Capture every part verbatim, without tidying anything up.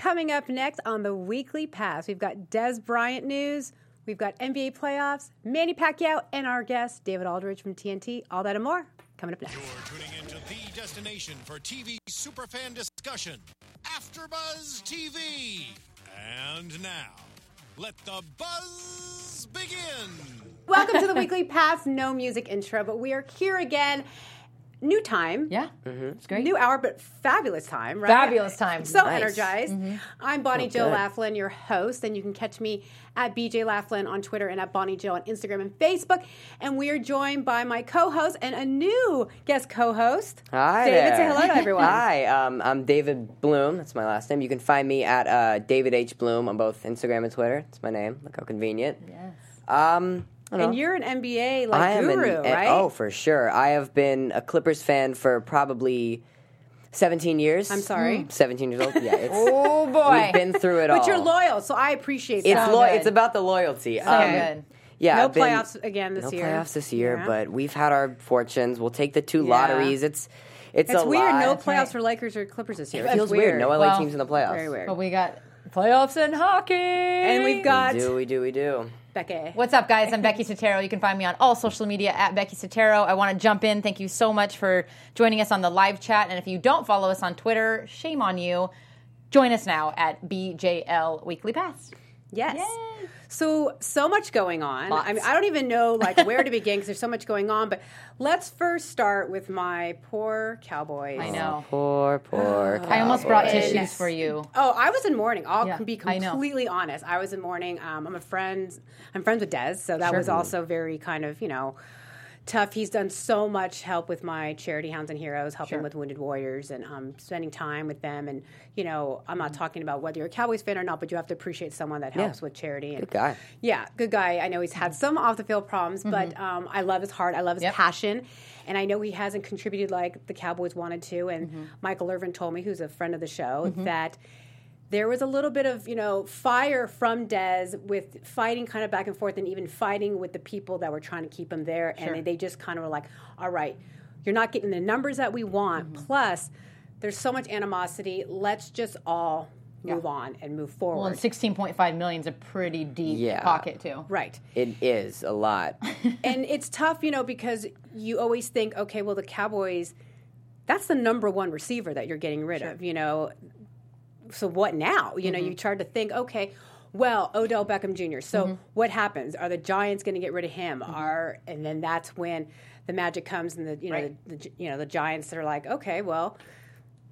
Coming up next on the Weekly Pass, we've got Dez Bryant news, we've got N B A playoffs, Manny Pacquiao, and our guest, David Aldridge from T N T. All that and more coming up next. You're tuning into the destination for T V superfan discussion, After Buzz T V. And now, let the buzz begin. Welcome to the Weekly Pass. No music intro, but we are here again. New time. Yeah. Mm-hmm. It's great. New hour, but fabulous time, right? Fabulous time. So nice. Energized. Mm-hmm. I'm Bonnie oh, Jo good. Laughlin, your host, and you can catch me at B J Laughlin on Twitter and at Bonnie Jo on Instagram and Facebook. And we are joined by my co-host and a new guest co-host. Hi David, there. Say hello to everyone. Hi, um, I'm David Bloom. That's my last name. You can find me at uh, David H. Bloom on both Instagram and Twitter. It's my name. Look how convenient. Yes. Um... And you're an N B A like I am guru, an, right? Oh, for sure. I have been a Clippers fan for probably seventeen years. I'm sorry, mm. seventeen years old. Yeah. It's, oh boy, we've been through it but all. But you're loyal, so I appreciate that. It's, lo- it's about the loyalty. So um, good. Yeah. No been, playoffs again this no year. No playoffs this year, yeah. But we've had our fortunes. We'll take the two yeah. lotteries. It's. It's, it's a weird. Lot. No playoffs right. for Lakers or Clippers this year. It feels weird. weird. No L A well, teams in the playoffs. Very weird. But we got playoffs in hockey, and we've got. We do. We do. We do. Becky. What's up, guys? I'm Becky Sotero. You can find me on all social media at Becky Sotero. I want to jump in. Thank you so much for joining us on the live chat. And if you don't follow us on Twitter, shame on you. Join us now at B J L Weekly Pass. Yes. Yay. So, so much going on. Lots. I mean, I don't even know like where to begin because there's so much going on. But let's first start with my poor Cowboys. I know. Poor, poor Cowboys. I almost brought tissues yes. for you. Oh, I was in mourning. I'll yeah, be completely I honest. I was in mourning. Um, I'm a friend. I'm friends with Dez, so that sure. was also very kind of, you know, tough. He's done so much help with my charity Hounds and Heroes, helping sure. with Wounded Warriors, and um, spending time with them. And, you know, I'm not mm-hmm. talking about whether you're a Cowboys fan or not, but you have to appreciate someone that helps yeah. with charity. And, good guy. Yeah, good guy. I know he's had some off-the-field problems, mm-hmm. but um, I love his heart. I love his yep. passion. And I know he hasn't contributed like the Cowboys wanted to. And mm-hmm. Michael Irvin told me, who's a friend of the show, mm-hmm. that there was a little bit of, you know, fire from Dez with fighting kind of back and forth and even fighting with the people that were trying to keep him there. Sure. And they just kind of were like, all right, you're not getting the numbers that we want. Mm-hmm. Plus, there's so much animosity. Let's just all move yeah. on and move forward. Well, and sixteen point five million is a pretty deep yeah. pocket, too. Right. It is a lot. And it's tough, you know, because you always think, okay, well, the Cowboys, that's the number one receiver that you're getting rid sure. of, you know. So what now? You know, mm-hmm. you try to think, okay, well, Odell Beckham Junior So mm-hmm. what happens? Are the Giants going to get rid of him? Mm-hmm. Are and then that's when the magic comes, and the you know right. the, the you know the Giants are like, okay, well,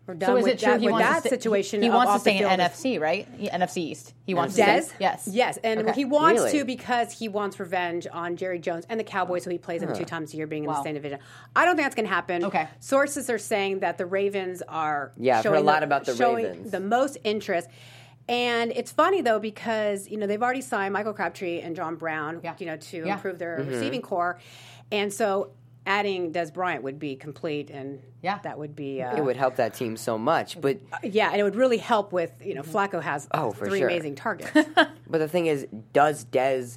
we're done so with, is it that, true with that st- situation. He wants to stay in N F C, right? He, N F C East. He wants Dez? to stay. Yes, yes, and okay. he wants really? to because he wants revenge on Jerry Jones and the Cowboys, who he plays them uh. two times a year, being in wow. the same division. I don't think that's going to happen. Okay, sources are saying that the Ravens are yeah, I've heard a lot the, about the showing Ravens. the most interest. And it's funny though because you know they've already signed Michael Crabtree and John Brown, yeah. you know, to yeah. improve their mm-hmm. receiving core, and so. Adding Dez Bryant would be complete, and yeah. that would be... Uh, it would help that team so much, but... Uh, yeah, and it would really help with, you know, Flacco has oh, three sure. amazing targets. But the thing is, does Dez...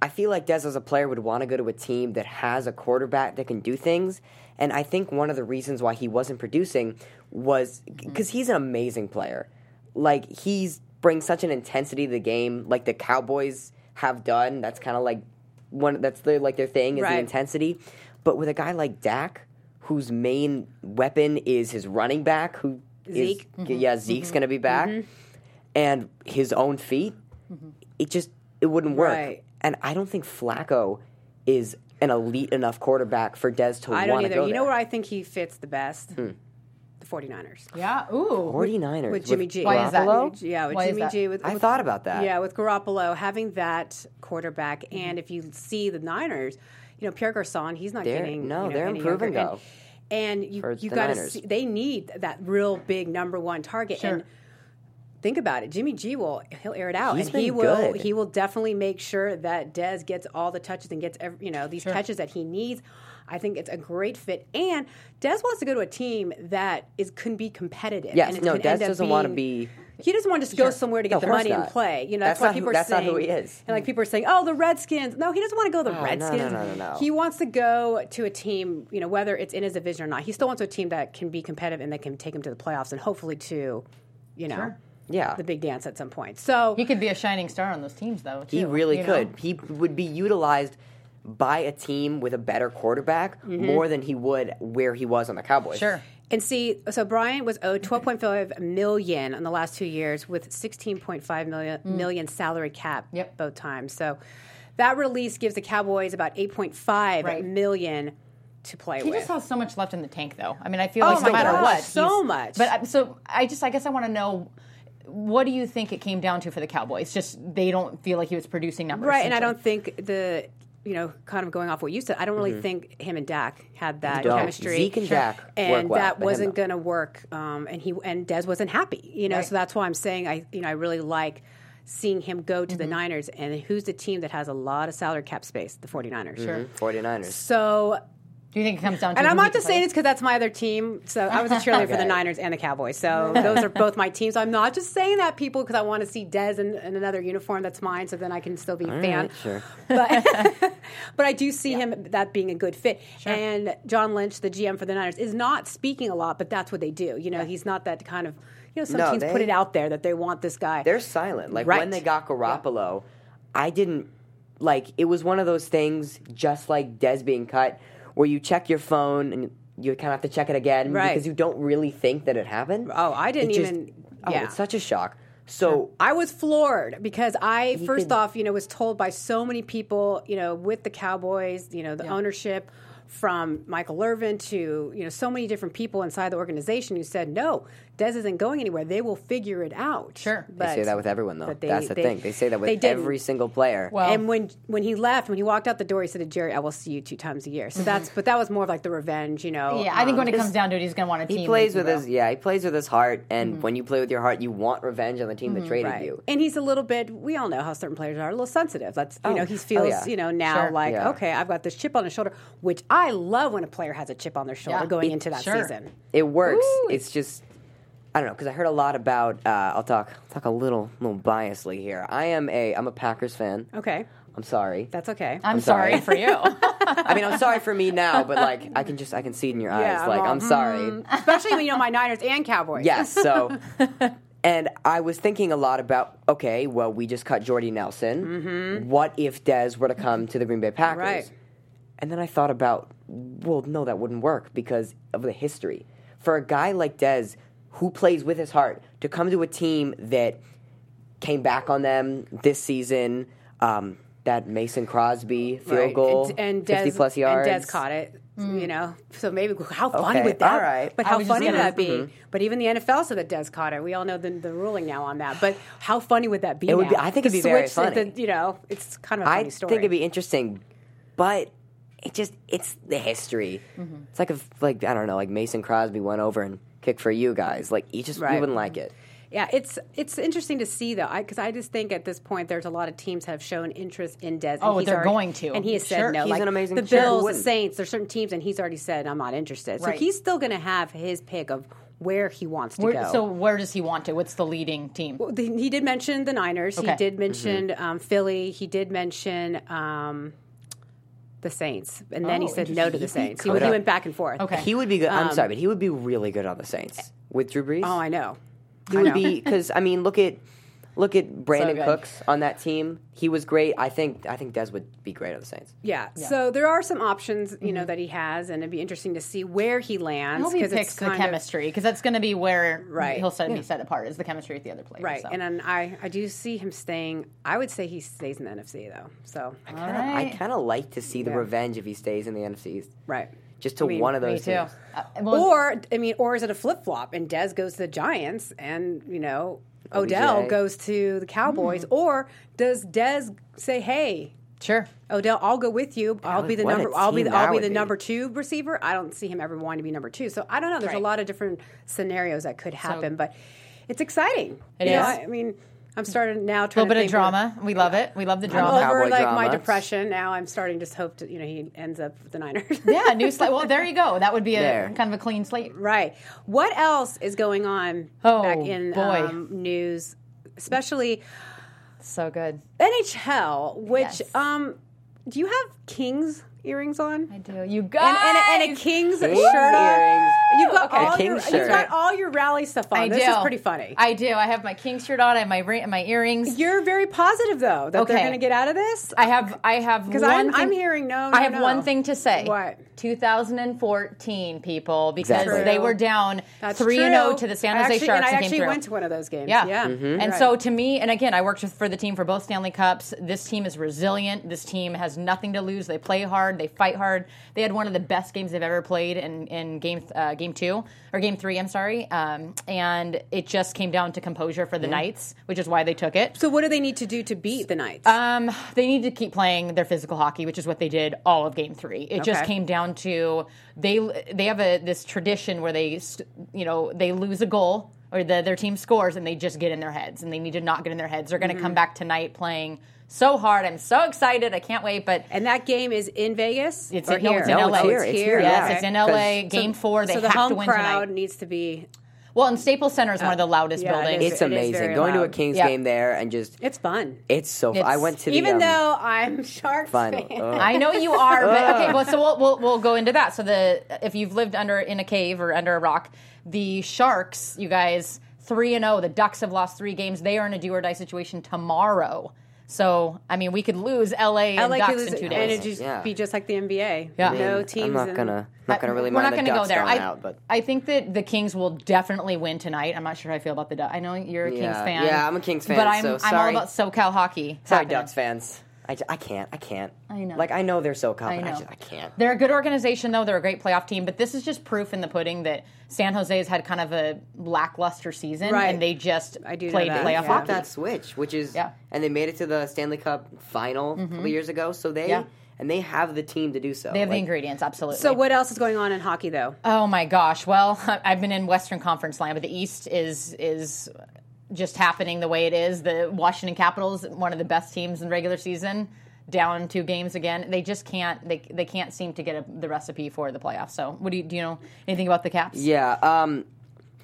I feel like Dez as a player would want to go to a team that has a quarterback that can do things, and I think one of the reasons why he wasn't producing was... Because mm-hmm. he's an amazing player. Like, he's brings such an intensity to the game, like the Cowboys have done. That's kind of like... one. That's their, like their thing, is right. the intensity. But with a guy like Dak, whose main weapon is his running back, who Zeke, is, mm-hmm. yeah, Zeke's mm-hmm. going to be back, mm-hmm. and his own feet, mm-hmm. it just it wouldn't work. Right. And I don't think Flacco is an elite enough quarterback for Dez to want to go there. I don't either. You know where I think he fits the best? Mm. The 49ers. Yeah, ooh. 49ers. With Jimmy G. Why is that? Yeah, with Jimmy G. With, I with, thought about that. Yeah, with Garoppolo, having that quarterback, mm-hmm. and if you see the Niners... You know, Pierre Garçon, he's not they're, getting no. You know, they're improving though, and, and you you got to see they need that real big number one target. Sure. And think about it, Jimmy G will he'll air it out, he's and he will good. he will definitely make sure that Dez gets all the touches and gets every, you know these sure. catches that he needs. I think it's a great fit, and Dez wants to go to a team that is can be competitive. Yes, and it no, Dez doesn't being, want to be. He doesn't want to just sure. go somewhere to get no, the money not. and play. You know, that's, that's why people who, are that's saying. That's not who he is. And like people are saying, "Oh, the Redskins." No, he doesn't want to go to the oh, Redskins. No, no, no, no, no. He wants to go to a team, you know, whether it's in his division or not. He still wants a team that can be competitive and that can take him to the playoffs and hopefully to, you know, sure. yeah. the big dance at some point. So he could be a shining star on those teams, though, too. He really could. Know? He would be utilized by a team with a better quarterback mm-hmm. more than he would where he was on the Cowboys. Sure. And see, so Bryant was owed twelve point five million dollars in the last two years with sixteen point five million dollars mm. million salary cap yep. both times. So that release gives the Cowboys about eight point five right. million to play he with. He just has so much left in the tank, though. I mean, I feel oh like no matter gosh, what. So much. But I, so I just, I guess I want to know, what do you think it came down to for the Cowboys? Just they don't feel like he was producing numbers. Right, and I don't think the... You know, kind of going off what you said, I don't really mm-hmm. think him and Dak had that don't. chemistry. Zeke and Dak, and well, that wasn't going to work. Um, and he and Dez wasn't happy. You know, right. so that's why I'm saying I, you know, I really like seeing him go to mm-hmm. the Niners. And who's the team that has a lot of salary cap space? The 49ers. Mm-hmm. Sure, 49ers. So, do you think it comes down to? And I'm not just saying this because that's my other team. So I was a cheerleader okay. for the Niners and the Cowboys. So those are both my teams. I'm not just saying that, people, because I want to see Dez in, in another uniform that's mine. So then I can still be a fan. Right, sure. But, but I do see yeah. him that being a good fit. Sure. And John Lynch, the G M for the Niners, is not speaking a lot, but that's what they do. You know, yeah. he's not that kind of. You know, some no, teams they, put it out there that they want this guy. They're silent. Like right. when they got Garoppolo, yeah. I didn't like. It was one of those things, just like Dez being cut, where you check your phone and you kind of have to check it again right. because you don't really think that it happened. Oh, I didn't it even. Just, yeah. Oh, it's such a shock. So I was floored because I, first could, off, you know, was told by so many people, you know, with the Cowboys, you know, the yeah. ownership, from Michael Irvin to, you know, so many different people inside the organization who said, no, Dez isn't going anywhere. They will figure it out. Sure. But they say that with everyone, though. They, That's the they, thing. They say that with every single player. Well, and when when he left, when he walked out the door, he said to Jerry, I will see you two times a year. So mm-hmm. that's, but that was more of like the revenge, you know. Yeah, I think um, when it comes down to it, he's going to want a team. He plays with his, yeah, he plays with his heart, and mm-hmm. when you play with your heart, you want revenge on the team mm-hmm. that traded right. you. And he's a little bit, we all know how certain players are, a little sensitive. That's, you oh. know, he feels, oh, yeah. you know, now sure. like, yeah. okay, I've got this chip on his shoulder, which I love when a player has a chip on their shoulder yeah. going it, into that sure. season. It works. Ooh. It's just... I don't know, because I heard a lot about. Uh, I'll talk I'll talk a little, little biasly here. I am a I'm a Packers fan. Okay, I'm sorry. That's okay. I'm, I'm sorry. sorry for you. I mean, I'm sorry for me now, but like I can just I can see it in your eyes. Yeah, like well, I'm sorry, mm, especially when you know my Niners and Cowboys. Yes. So, and I was thinking a lot about. Okay, well, we just cut Jordy Nelson. Mm-hmm. What if Dez were to come to the Green Bay Packers? Right. And then I thought about, well, no, that wouldn't work because of the history. For a guy like Dez, who plays with his heart, to come to a team that came back on them this season, um, that Mason Crosby field right. goal, and, and Dez, fifty-plus yards. And Dez caught it, mm. you know. So maybe how funny okay. would that all right. But how funny would that be? Mm-hmm. But even the N F L said that Dez caught it. We all know the, the ruling now on that. But how funny would that be it would be, I think it would be very funny. The, you know, it's kind of a funny I story. I think it would be interesting, but... It just, it's the history. Mm-hmm. It's like, if, like I don't know, like Mason Crosby went over and kicked for you guys. Like, you just right. you wouldn't like it. Yeah, it's it's interesting to see, though, because I, I just think at this point there's a lot of teams have shown interest in Dez. And oh, he's they're already, going to. And he has said sure. no. He's like, an amazing The Bills, sure. the Saints, there's certain teams, and he's already said, I'm not interested. So right. he's still going to have his pick of where he wants to where, go. So where does he want to? What's the leading team? Well, the, he did mention the Niners. Okay. He did mention mm-hmm. um, Philly. He did mention... Um, the Saints, and then oh, he said no to the Saints. He, he went back and forth. Okay, he would be good. I'm um, sorry, but he would be really good on the Saints with Drew Brees. Oh, I know. He I would know. be because I mean, look at look at Brandon so Cooks on that team. He was great. I think I think Dez would be great on the Saints. Yeah. yeah. So there are some options, you know, mm-hmm. that he has, and it'd be interesting to see where he lands. Because he picks the chemistry, because that's going to be where right. he'll set, yeah. be set apart is the chemistry with the other players. Right. So. And then I, I do see him staying. I would say he stays in the N F C though. So I kind of right. I kind of like to see the yeah. revenge if he stays in the N F C. Right. Just to I mean, one of those. Me too. Uh, well, or I mean, or is it a flip flop and Dez goes to the Giants and you know. Odell O B J goes to the Cowboys, mm-hmm. or does Dez say, "Hey, sure, Odell, I'll go with you. I'll be the what number. I'll be the, I'll be the be. number two receiver." I don't see him ever wanting to be number two, so I don't know. There's right. a lot of different scenarios that could happen, so, but it's exciting. It you is. Know, I mean, I'm starting now. A little bit of drama. Where, we love it. We love the drama. I'm over like drama. my depression now. I'm starting to just hope to, you know, he ends up with the Niners. yeah, new slate. Well, there you go. That would be a there. kind of a clean slate, right? What else is going on oh, back in um, news, especially so good N H L? Which yes. um, do you have Kings earrings on? I do. You guys. And, and, and a King's Ooh. shirt on. You've got, okay. all your, you've got all your rally stuff on. I this do. is pretty funny. I do. I have my King's shirt on. I have my, my earrings. You're very positive, though, that okay. they're going to get out of this. I have I have one I'm, thing. I'm hearing no, no, I have no. one thing to say. What? twenty fourteen, people, because exactly. they were down three and oh to the San Jose actually, Sharks. And I actually came went to one of those games. Yeah. yeah. Mm-hmm. And right. so to me, and again, I worked for the team for both Stanley Cups. This team is resilient. This team has nothing to lose. They play hard. They fight hard. They had one of the best games they've ever played in, in game uh, game two, or game three, I'm sorry. Um, and it just came down to composure for the yeah. Knights, which is why they took it. So what do they need to do to beat the Knights? Um, they need to keep playing their physical hockey, which is what they did all of game three. It okay. just came down to they they have a this tradition where they, you know, they lose a goal or the, their team scores and they just get in their heads, and they need to not get in their heads. They're going to mm-hmm. come back tonight playing so hard. I'm so excited. I can't wait. But And that game is in Vegas? It's in, no, it's in no, L A. It's here. It's here. Yes, yeah. it's in L A. Game so, four. They so have to win tonight. So the home crowd needs to be... Well, and Staples Center is one of the loudest yeah, buildings. It it's amazing. It Going loud. to a Kings yeah. game there and just... It's fun. It's so fun. I went to the... Even um, though I'm Sharks fan. Oh. I know you are, but... Okay, well, so we'll, we'll, we'll go into that. So the if you've lived under in a cave or under a rock, the Sharks, you guys, three and oh. The Ducks have lost three games. They are in a do-or-die situation tomorrow. So, I mean, we could lose L A and L A Ducks lose, in two days. And it would just yeah. be just like the N B A. Yeah. I mean, no teams. I'm not going to... Not going to really mind the Ducks going out, but I think that the Kings will definitely win tonight. I'm not sure how I feel about the Ducks. I know you're a yeah. Kings fan. Yeah, I'm a Kings fan. But I'm, so sorry. I'm all about SoCal hockey. Sorry, happening. Ducks fans. I, I can't. I can't. I know. Like, I know they're so confident. I, I, just, I can't. They're a good organization, though. They're a great playoff team. But this is just proof in the pudding that San Jose's had kind of a lackluster season. Right. And they just I do played playoff yeah. hockey. That switch, which is... Yeah. And they made it to the Stanley Cup final mm-hmm. a couple years ago. So they... Yeah. And they have the team to do so. They have like, the ingredients, absolutely. So what else is going on in hockey, though? Oh, my gosh. Well, I've been in Western Conference land, but the East is is just happening the way it is. The Washington Capitals, one of the best teams in regular season, down two games again. They just can't they they can't seem to get a, the recipe for the playoffs. So what do you, do you know anything about the Caps? Yeah. Um,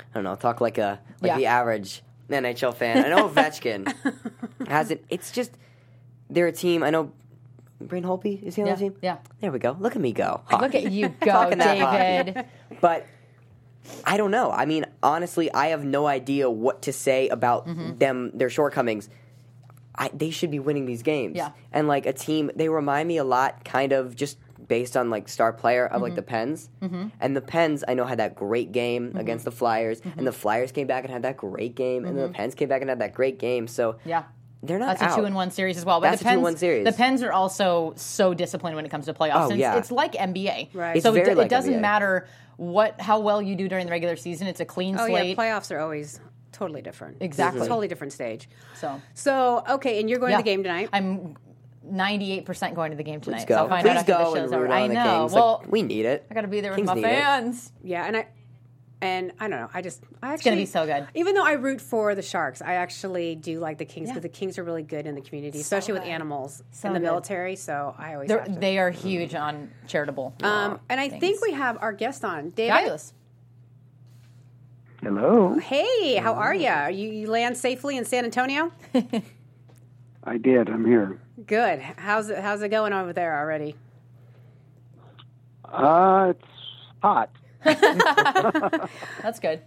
I don't know. Talk like a like yeah. the average N H L fan. I know Ovechkin hasn't. It's just they're a team. I know. Brain Holtby is he on yeah, the team? Yeah. There we go. Look at me go. Hockey. Look at you go, David. But I don't know. I mean, honestly, I have no idea what to say about mm-hmm. them, their shortcomings. I, they should be winning these games. Yeah. And, like, a team, they remind me a lot kind of just based on, like, star player of, mm-hmm. like, the Pens. Mm-hmm. And the Pens, I know, had that great game mm-hmm. against the Flyers. Mm-hmm. And the Flyers came back and had that great game. Mm-hmm. And the Pens came back and had that great game. So, yeah. They're not That's out. a two and one series as well. But That's the Pens, a two and one series. The Pens are also so disciplined when it comes to playoffs. Oh, yeah. it's, it's like N B A. Right. So it, d- like it doesn't N B A. Matter what how well you do during the regular season. It's a clean oh, slate. Oh, yeah. Playoffs are always totally different. Exactly. Mm-hmm. Totally different stage. So, so okay, and you're going yeah. to the game tonight. I'm ninety-eight percent going to the game tonight. Let's go. So I'll find Please out go the show's over. I know. Like, well, we need it. I got to be there Kings with my fans. It. Yeah, and I... And I don't know. I just, I actually, it's going to be so good. Even though I root for the Sharks, I actually do like the Kings because yeah. the Kings are really good in the community, so especially good. with animals so in the good. military. So I always have to. They are huge mm. on charitable. Um, and I things. think we have our guest on, David. Gaius. Hello. Hey, how Hello. are you? Are you, you land safely in San Antonio? I did. I'm here. Good. How's it? How's it going over there already? Uh, it's hot. That's good.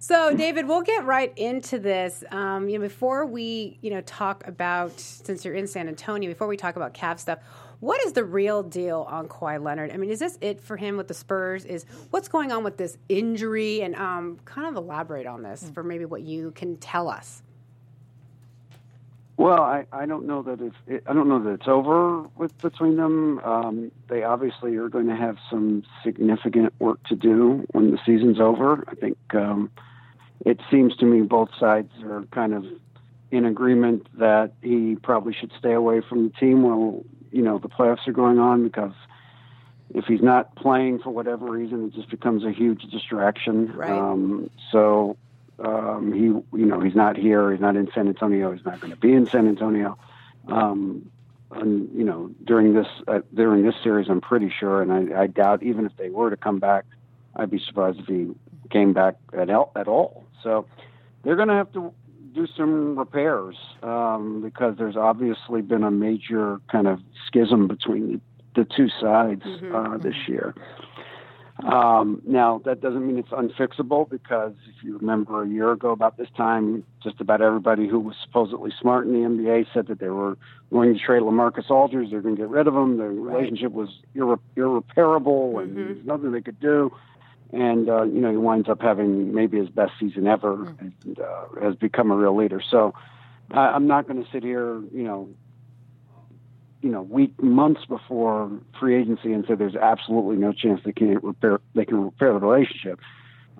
So, David, we'll get right into this. Um, you know, before we, you know, talk about, since you're in San Antonio, before we talk about Cavs stuff, what is the real deal on Kawhi Leonard? I mean, is this it for him with the Spurs? Is what's going on with this injury? And um, kind of elaborate on this mm-hmm. for maybe what you can tell us. Well, I, I don't know that it's it, I don't know that it's over with between them. Um, they obviously are going to have some significant work to do when the season's over. I think um, it seems to me both sides are kind of in agreement that he probably should stay away from the team while you know the playoffs are going on, because if he's not playing for whatever reason, it just becomes a huge distraction. Right. Um, so. Um, he, you know, he's not here. He's not in San Antonio. He's not going to be in San Antonio. Um, and, you know, during this uh, during this series, I'm pretty sure, and I, I doubt even if they were to come back, I'd be surprised if he came back at all. At all. So they're going to have to do some repairs um, because there's obviously been a major kind of schism between the two sides mm-hmm. uh, this year. Um, now, that doesn't mean it's unfixable, because if you remember a year ago about this time, just about everybody who was supposedly smart in the N B A said that they were going to trade LaMarcus Aldridge, they're going to get rid of him, their relationship was irre- irreparable, and mm-hmm. there's nothing they could do. And, uh, you know, he winds up having maybe his best season ever mm-hmm. and uh, has become a real leader. So uh, I'm not going to sit here, you know, you know, week months before free agency and say there's absolutely no chance they can repair they can repair the relationship.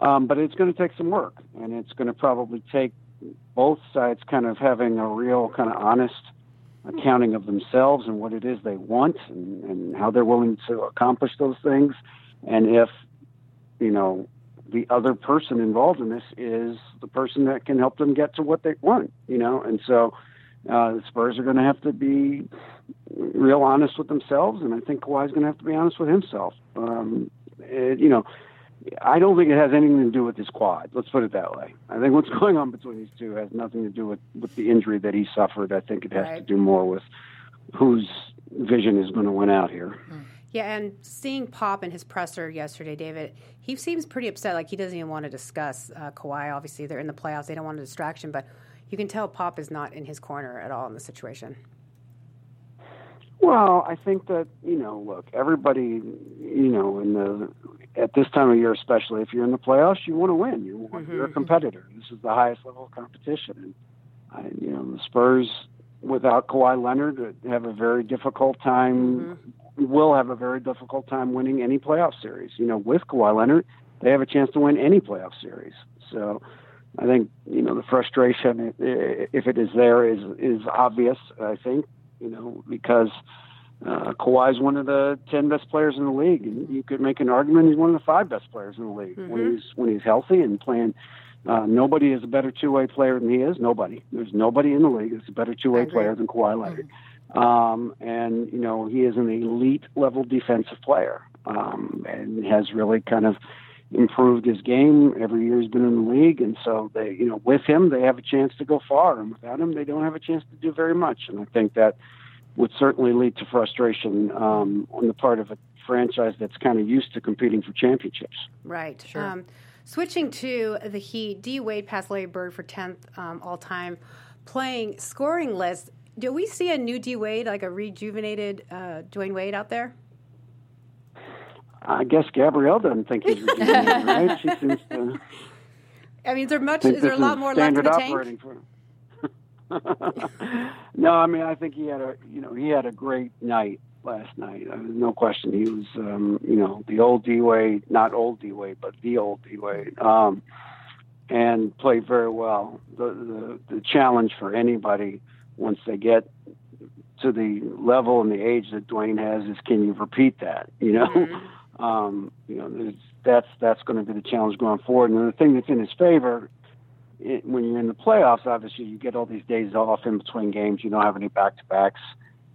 Um, but it's going to take some work, and it's going to probably take both sides kind of having a real kind of honest accounting of themselves and what it is they want, and, and how they're willing to accomplish those things, and if, you know, the other person involved in this is the person that can help them get to what they want, you know. And so Uh, the Spurs are going to have to be real honest with themselves, and I think Kawhi's going to have to be honest with himself. Um, it, you know, I don't think it has anything to do with his quad. Let's put it that way. I think what's going on between these two has nothing to do with, with the injury that he suffered. I think it has right. to do more with whose vision is going to win out here. Yeah, and seeing Pop in his presser yesterday, David, he seems pretty upset. Like, he doesn't even want to discuss uh, Kawhi. Obviously, they're in the playoffs. They don't want a distraction, but you can tell Pop is not in his corner at all in the situation. Well, I think that, you know, look, everybody, you know, in the at this time of year especially, if you're in the playoffs, you want to win. You want, mm-hmm. You're a competitor. This is the highest level of competition. And, I, you know, the Spurs, without Kawhi Leonard, have a very difficult time, mm-hmm. will have a very difficult time winning any playoff series. You know, with Kawhi Leonard, they have a chance to win any playoff series. So I think, you know, the frustration, if it is there, is is obvious, I think, you know, because uh, Kawhi's one of the ten best players in the league. And you could make an argument he's one of the five best players in the league mm-hmm. when he's when he's healthy and playing. Uh, nobody is a better two-way player than he is. Nobody. There's nobody in the league that's a better two-way player than Kawhi Leonard. Mm-hmm. Um, and, you know, he is an elite-level defensive player um, and has really kind of improved his game every year he's been in the league. And so they, you know, with him, they have a chance to go far, and without him, they don't have a chance to do very much. And I think that would certainly lead to frustration um, on the part of a franchise that's kind of used to competing for championships. Right. Sure. Um, switching to the Heat, D. Wade passed Larry Bird for tenth um, all-time playing scoring list. Do we see a new D. Wade, like a rejuvenated uh, Dwayne Wade out there? I guess Gabrielle doesn't think he's rejuvenated, right? She seems to. I mean, is there much? Is there a lot more left in the tank? For him. No, I mean, I think he had a, you know, he had a great night last night. I mean, no question, he was, um, you know, the old D-Wade, not old D-Wade, but the old D-Wade, um, and played very well. The, the the challenge for anybody once they get to the level and the age that Dwayne has is, can you repeat that? You know. Mm-hmm. Um, you know, that's that's going to be the challenge going forward. And the thing that's in his favor, it, when you're in the playoffs, obviously you get all these days off in between games. You don't have any back-to-backs.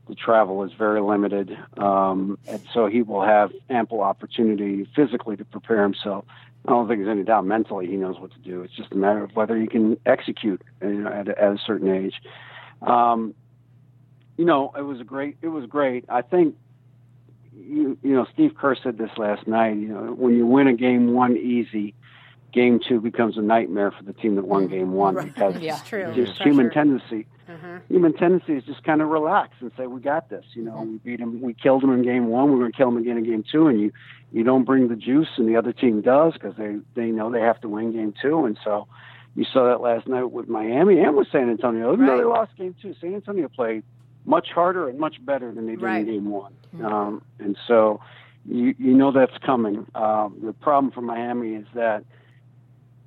The travel is very limited, um, and so he will have ample opportunity physically to prepare himself. I don't think there's any doubt mentally he knows what to do. It's just a matter of whether he can execute, you know, at, at a certain age. Um, you know, it was a great. It was great. I think. You, you know, Steve Kerr said this last night, you know, when you win a game one easy, game two becomes a nightmare for the team that won game one. Right. Because yeah, it's true. Just Pressure. human tendency. Uh-huh. Human tendency is just kind of relax and say, we got this. You know, we beat them. We killed them in game one. We're going to kill them again in game two. And you, you don't bring the juice, and the other team does, because they, they know they have to win game two. And so you saw that last night with Miami and with San Antonio. Even though they lost game two, San Antonio played much harder and much better than they did right. in game one. Mm-hmm. Um, and so you you know that's coming. Um, the problem for Miami is that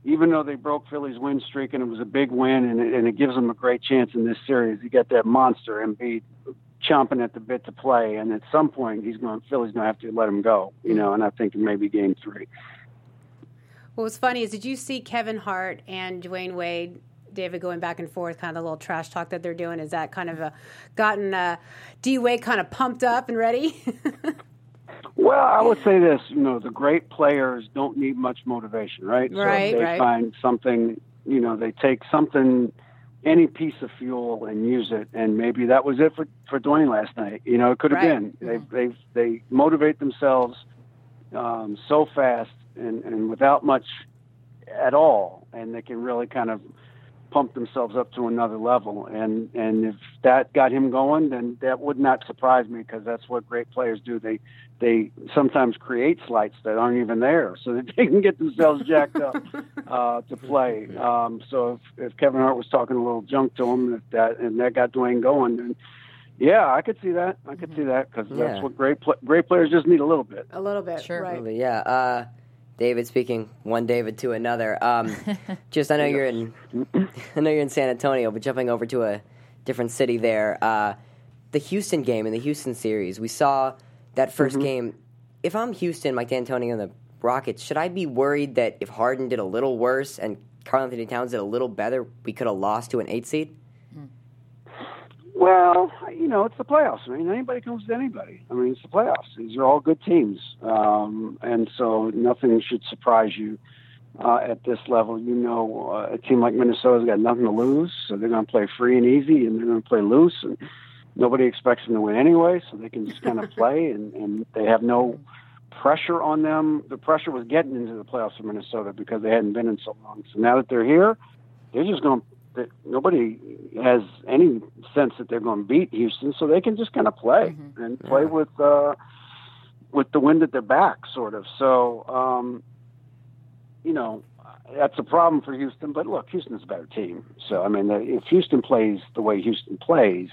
even though they broke Philly's win streak, and it was a big win, and it, and it gives them a great chance in this series, you got that monster Embiid chomping at the bit to play, and at some point he's going, Philly's going to have to let him go, you know, and I think maybe game three. What was funny is, did you see Kevin Hart and Dwayne Wade, David, going back and forth, kind of the little trash talk that they're doing? Is that kind of a, gotten uh, D-Wade kind of pumped up and ready? Well, I would say this, you know, the great players don't need much motivation, right? Right, so they right. find something, you know, they take something any piece of fuel and use it. And maybe that was it for, for Dwayne last night. You know, it could have right. been. They they they motivate themselves um, so fast and, and without much at all, and they can really kind of pump themselves up to another level. And and if that got him going, then that would not surprise me, because that's what great players do. They they sometimes create slights that aren't even there so that they can get themselves jacked up uh, to play. Um, so if, if Kevin Hart was talking a little junk to him, if that and that got Dwayne going, then yeah, I could see that. I could mm-hmm. see that, because yeah. that's what great pl- great players just need a little bit. A little bit, sure. Right. Yeah. Uh, David speaking, one David to another. Um, just I know you're in, I know you're in San Antonio, but jumping over to a different city there, uh, the Houston game in the Houston series, we saw that first mm-hmm. game. If I'm Houston, Mike D'Antonio, and the Rockets, should I be worried that if Harden did a little worse and Karl Anthony Towns did a little better, we could have lost to an eight seed? Well, you know, it's the playoffs. I mean, anybody comes to anybody. I mean, it's the playoffs. These are all good teams. Um, and so nothing should surprise you uh, at this level. You know, uh, a team like Minnesota's got nothing to lose, so they're going to play free and easy, and they're going to play loose, and nobody expects them to win anyway, so they can just kind of play, and, and they have no pressure on them. The pressure was getting into the playoffs for Minnesota because they hadn't been in so long. So now that they're here, they're just going to that nobody has any sense that they're going to beat Houston, so they can just kind of play mm-hmm. and play yeah. with uh, with the wind at their back, sort of. So, um, you know, that's a problem for Houston. But look, Houston's a better team. So, I mean, if Houston plays the way Houston plays,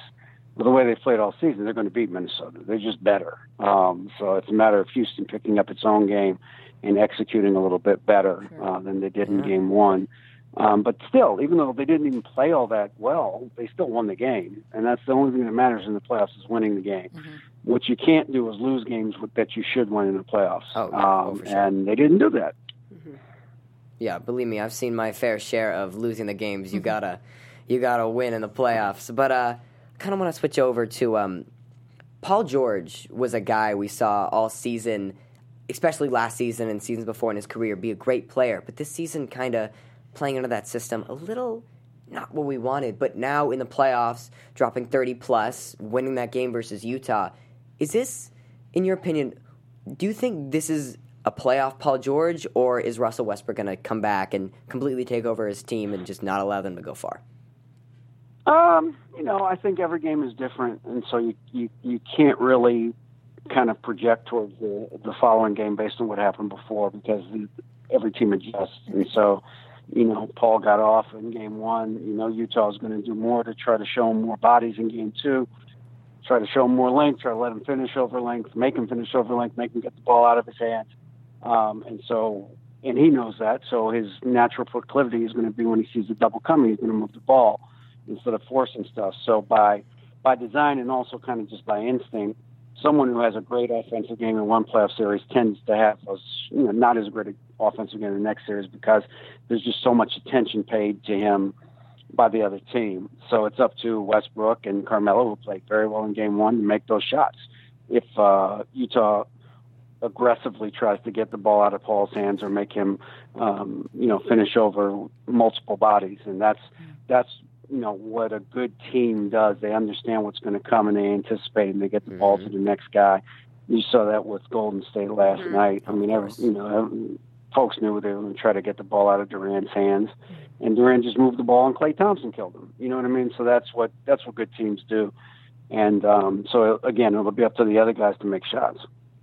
or the way they've played all season, they're going to beat Minnesota. They're just better. Um, so it's a matter of Houston picking up its own game and executing a little bit better sure. uh, than they did yeah. in game one. Um, but still, even though they didn't even play all that well, they still won the game. And that's the only thing that matters in the playoffs, is winning the game. Mm-hmm. What you can't do is lose games with, that you should win in the playoffs. Oh, yeah. um, oh, for sure. And they didn't do that. Mm-hmm. Yeah, believe me, I've seen my fair share of losing the games. You mm-hmm. gotta, you gotta win in the playoffs. But uh, I kind of want to switch over to um, Paul George was a guy we saw all season, especially last season and seasons before in his career, be a great player. But this season kind of playing under that system, a little not what we wanted, but now in the playoffs, dropping thirty-plus, winning that game versus Utah. Is this, in your opinion, do you think this is a playoff Paul George, or is Russell Westbrook going to come back and completely take over his team and just not allow them to go far? Um, you know, I think every game is different, and so you, you, you can't really kind of project towards the, the following game based on what happened before, because every team adjusts, and so... You know, Paul got off in game one. You know, Utah's going to do more to try to show him more bodies in game two, try to show him more length, try to let him finish over length, make him finish over length, make him get the ball out of his hands. Um, and so, and he knows that. So his natural proclivity is going to be, when he sees the double coming, he's going to move the ball instead of forcing stuff. So by, by design, and also kind of just by instinct, someone who has a great offensive game in one playoff series tends to have a, you know, not as great an offensive game in the next series, because there's just so much attention paid to him by the other team. So it's up to Westbrook and Carmelo, who played very well in game one, to make those shots. If uh, Utah aggressively tries to get the ball out of Paul's hands or make him, um, you know, finish over multiple bodies, and that's that's. You know what a good team does. They understand what's going to come, and they anticipate, and they get the mm-hmm. ball to the next guy. You saw that with Golden State last mm-hmm. night. I mean, every, you know, every, folks knew they were going to try to get the ball out of Durant's hands, and Durant just moved the ball, and Klay Thompson killed him. You know what I mean? So that's what that's what good teams do. And um, so again, it'll be up to the other guys to make shots.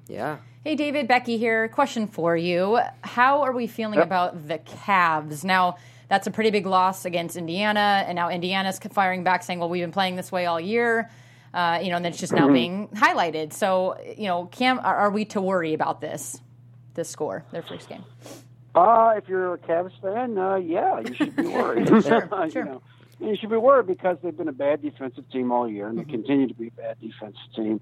Yeah. Hey, David, Becky here. Question for you: how are we feeling yep. about the Cavs now? That's a pretty big loss against Indiana, and now Indiana's firing back, saying, well, we've been playing this way all year, uh, you know, and it's just now being highlighted. So, you know, Cam, are, are we to worry about this, this score, their first game? Uh, if you're a Cavs fan, uh, yeah, you should be worried. sure, sure. You know, you should be worried, because they've been a bad defensive team all year, and mm-hmm. they continue to be a bad defensive team.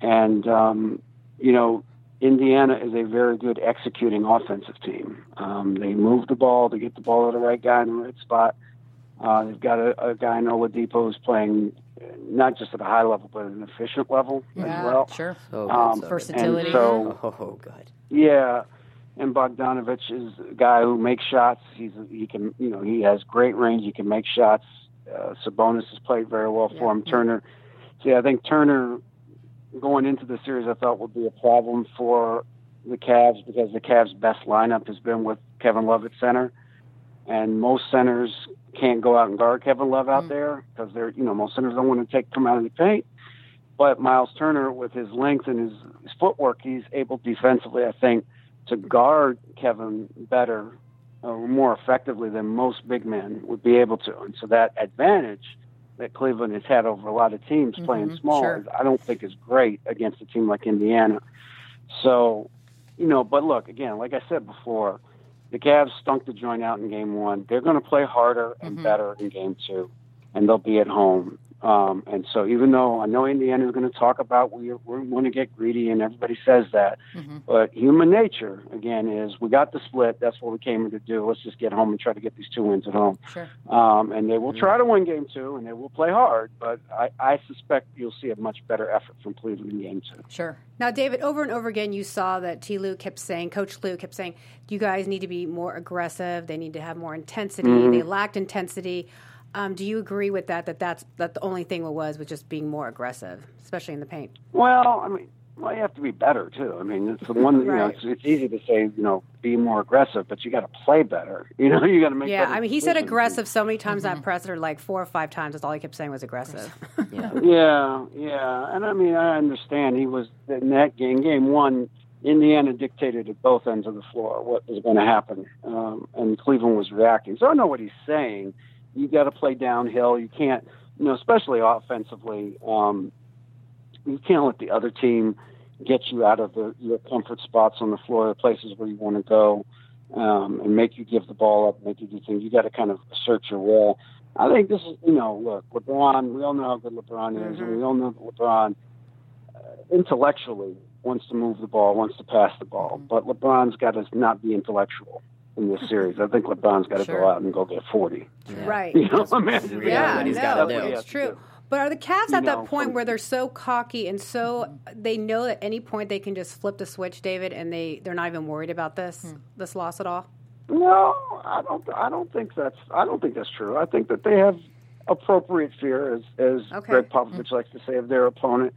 And, um, you know, Indiana is a very good executing offensive team. Um, they move the ball, they get the ball to the right guy in the right spot. Uh, they've got a, a guy in Oladipo who's playing not just at a high level, but at an efficient level yeah, as well. Sure. Oh, um, versatility. So, oh, good. Yeah. And Bogdanovich is a guy who makes shots. He's he can you know he has great range. He can make shots. Uh, Sabonis has played very well yeah. for him. Turner, see, I think Turner going into the series, I thought would be a problem for the Cavs because the Cavs' best lineup has been with Kevin Love at center, and most centers can't go out and guard Kevin Love out mm. there because they're, you know, most centers don't want to take come out of the paint. But Miles Turner, with his length and his, his footwork, he's able defensively, I think, to guard Kevin better or more effectively than most big men would be able to. And so that advantage that Cleveland has had over a lot of teams mm-hmm, playing small, sure. I don't think is great against a team like Indiana. So, you know, but look, again, like I said before, the Cavs stunk the joint out in game one. They're going to play harder and mm-hmm. better in game two, and they'll be at home. Um, and so even though I know Indiana is going to talk about we we're going to get greedy and everybody says that, mm-hmm. but human nature, again, is we got the split. That's what we came here to do. Let's just get home and try to get these two wins at home. Sure. Um, and they will mm-hmm. try to win game two, and they will play hard. But I, I suspect you'll see a much better effort from Cleveland in game two. Sure. Now, David, over and over again, you saw that T. Lue kept saying, Coach Lue kept saying, you guys need to be more aggressive. They need to have more intensity. Mm-hmm. They lacked intensity. Um, do you agree with that, that that's that the only thing it was was just being more aggressive, especially in the paint? Well, I mean, well, you have to be better, too. I mean, it's the one, you right. know, it's, it's easy to say, you know, be more aggressive, but you got to play better. You know, you got to make Yeah, I mean, he decisions. Said aggressive so many times mm-hmm. that presser, like four or five times, that's all he kept saying was aggressive. yeah. yeah, yeah. And, I mean, I understand he was, in that game, game one, Indiana dictated at both ends of the floor what was going to happen, um, and Cleveland was reacting. So I know what he's saying. You got to play downhill. You can't, you know, especially offensively, um, you can't let the other team get you out of the, your comfort spots on the floor, the places where you want to go, um, and make you give the ball up, make you do things. You got to kind of assert your will. I think this is, you know, look, LeBron, we all know how good LeBron is, mm-hmm. and we all know that LeBron uh, intellectually wants to move the ball, wants to pass the ball, mm-hmm. but LeBron's got to not be intellectual in this series. I think LeBron's got to sure. go out and go get forty. Yeah. Right. You know, I mean, yeah, he's got to do. It's true. Do. But are the Cavs you at know, that point where they're so cocky and so they know at any point they can just flip the switch, David, and they they're not even worried about this hmm. this loss at all? No, I don't. I don't think that's. I don't think that's true. I think that they have appropriate fear, as as okay. Gregg Popovich mm-hmm. likes to say, of their opponent.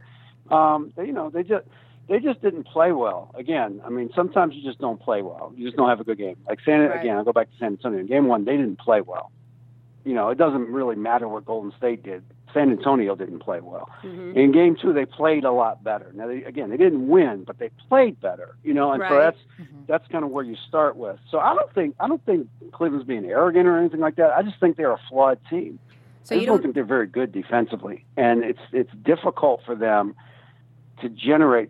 Um, they, you know, they just. They just didn't play well. Again, I mean, sometimes you just don't play well. You just don't have a good game. Like, San, right. again, I'll go back to San Antonio. In game one, they didn't play well. You know, it doesn't really matter what Golden State did. San Antonio didn't play well. Mm-hmm. In game two, they played a lot better. Now, they, again, they didn't win, but they played better. You know, and right. so that's mm-hmm. that's kind of where you start with. So I don't think I don't think Cleveland's being arrogant or anything like that. I just think they're a flawed team. So I just you don't... don't think they're very good defensively, and it's it's difficult for them to generate.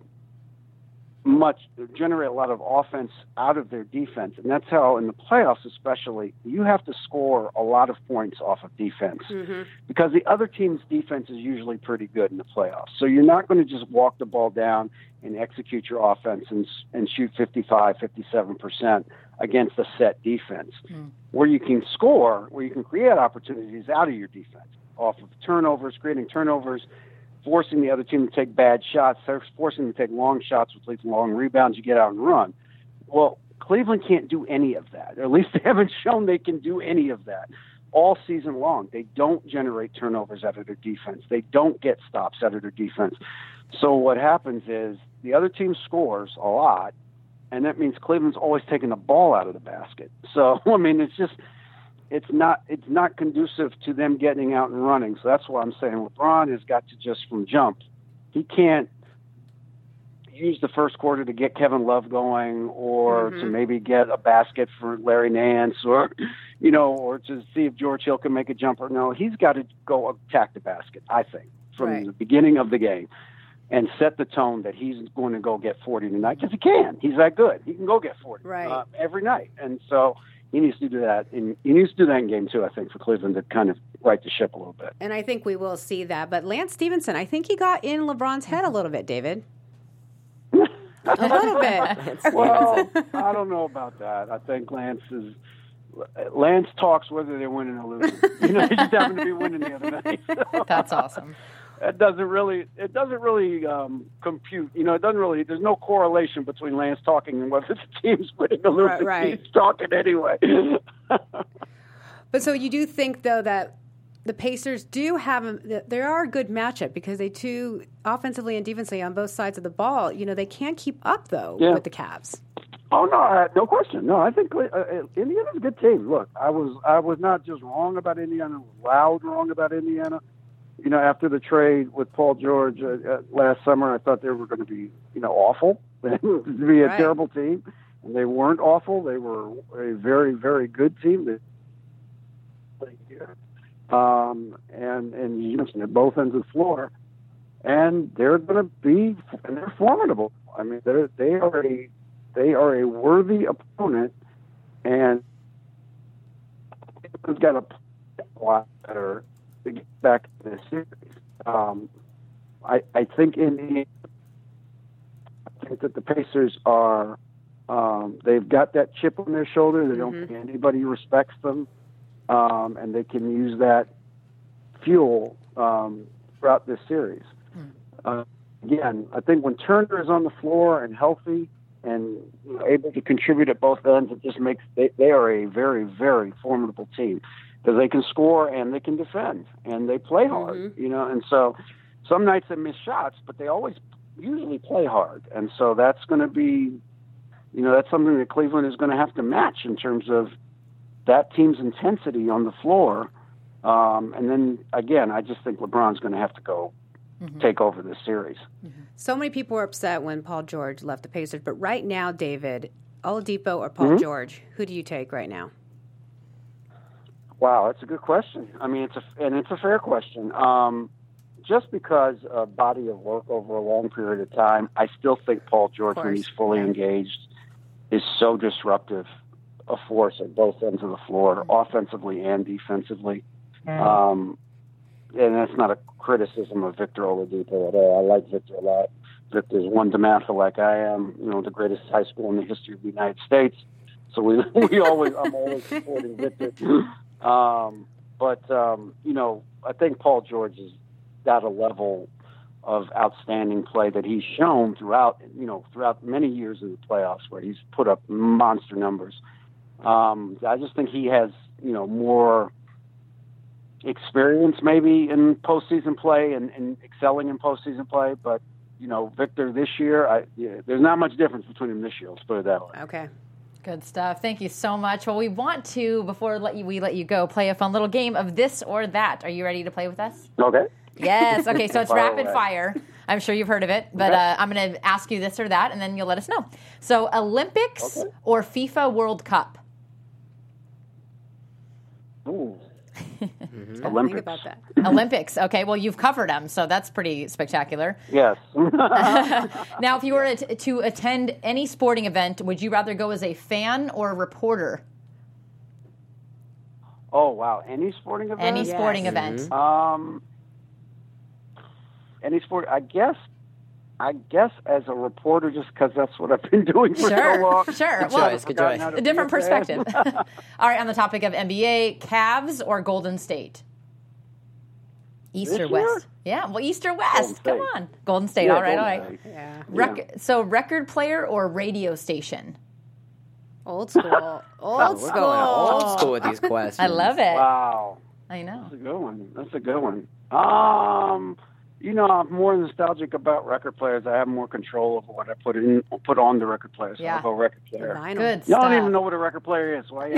Much generate a lot of offense out of their defense, and that's how in the playoffs especially you have to score a lot of points off of defense mm-hmm. because the other team's defense is usually pretty good in the playoffs. So you're not going to just walk the ball down and execute your offense and and shoot fifty-five, fifty-seven percent against a set defense. Mm-hmm. Where you can score, where you can create opportunities out of your defense off of turnovers, creating turnovers. Forcing the other team to take bad shots. They're forcing them to take long shots, which leads to long rebounds. You get out and run. Well, Cleveland can't do any of that. Or at least they haven't shown they can do any of that all season long. They don't generate turnovers out of their defense. They don't get stops out of their defense. So what happens is the other team scores a lot, and that means Cleveland's always taking the ball out of the basket. So, I mean, it's just... It's not it's not conducive to them getting out and running. So that's why I'm saying LeBron has got to just from jump. He can't use the first quarter to get Kevin Love going or mm-hmm. to maybe get a basket for Larry Nance or, you know, or to see if George Hill can make a jumper. No, he's got to go attack the basket, I think, from right. the beginning of the game and set the tone that he's going to go get forty tonight because he can. He's that good. He can go get forty right. uh, every night. And so... He needs to do that. And he needs to do that in game two, I think, for Cleveland to kind of right the ship a little bit. And I think we will see that. But Lance Stevenson, I think he got in LeBron's head a little bit, David. a little bit. Well, I don't know about that. I think Lance is... Lance talks whether they're winning or losing. You know, he just happened to be winning the other night. So. That's awesome. It doesn't really, it doesn't really um, compute. You know, it doesn't really. There's no correlation between Lance talking and whether the team's winning or losing. Right, right. He's talking anyway. But so you do think though that the Pacers do have a, they are a good matchup because they do offensively and defensively on both sides of the ball. You know, they can't keep up, though, yeah. with the Cavs. Oh, no, I, no question. No, I think uh, Indiana's a good team. Look, I was I was not just wrong about Indiana, loud wrong about Indiana. You know, after the trade with Paul George uh, uh, last summer, I thought they were going to be, you know, awful, to be a right. terrible team. And they weren't awful. They were a very, very good team. That, um, and, and you know, at both ends of the floor. And they're going to be, and they're formidable. I mean, they're, they are a... They are a worthy opponent, and they've got to play a lot better to get back to this series. Um, I, I think in the, I think that the Pacers are um, they've got that chip on their shoulder. They don't mm-hmm. think anybody respects them, um, and they can use that fuel um, throughout this series. Mm. Uh, again, I think when Turner is on the floor and healthy. And you know, able to contribute at both ends, it just makes they, they are a very, very formidable team because they can score and they can defend and they play hard, mm-hmm. you know. And so, some nights they miss shots, but they always usually play hard. And so that's going to be, you know, that's something that Cleveland is going to have to match in terms of that team's intensity on the floor. Um, and then again, I just think LeBron's going to have to go. Mm-hmm. take over this series. Mm-hmm. So many people were upset when Paul George left the Pacers, but right now, David, Oladipo or Paul mm-hmm. George, who do you take right now? Wow, that's a good question. I mean, it's a, and it's a fair question. Um, just because a body of work over a long period of time, I still think Paul George, when he's fully engaged, is so disruptive a force at both ends of the floor, mm-hmm. offensively and defensively. Mm-hmm. Um And that's not a criticism of Victor Oladipo at all. I like Victor a lot. Victor's one Dematha like I am, you know, the greatest high school in the history of the United States. So we, we always, I'm always supporting Victor. Um, but, um, you know, I think Paul George has got a level of outstanding play that he's shown throughout, you know, throughout many years in the playoffs where he's put up monster numbers. Um, I just think he has, you know, more experience maybe in postseason play and, and excelling in postseason play, but you know, Victor this year, I, yeah, there's not much difference between them this year. Let's put it that way. Okay, good stuff. Thank you so much. Well, we want to before let you we let you go play a fun little game of this or that. Are you ready to play with us? Okay. Yes. Okay. So it's rapid away. fire. I'm sure you've heard of it, but okay. uh, I'm going to ask you this or that, and then you'll let us know. So Olympics okay. or FIFA World Cup. Ooh. Mm-hmm. Olympics. Think about that. Olympics. Okay, well, you've covered them, so that's pretty spectacular. Yes. Now, if you were to, to attend any sporting event, would you rather go as a fan or a reporter? Oh, wow. Any sporting event? Any yes. sporting mm-hmm. event. Um, any sport, I guess. I guess as a reporter, just because that's what I've been doing for sure, so long. Sure, good well, choice, good choice. A different perspective. All right, on the topic of N B A, Cavs or Golden State? East this or West? Year? Yeah, well, East or West, come on. Golden State, yeah, all right, all right. Yeah. Rec- so record player or radio station? Old school. Old oh, school. Wow. Old school with these questions. I love it. Wow. I know. That's a good one. That's a good one. Um... You know, I'm more nostalgic about record players. I have more control over what I put in, put on the record player. So yeah. I'll go record player. Good Y'all stuff. Don't even know what a record player is. Why?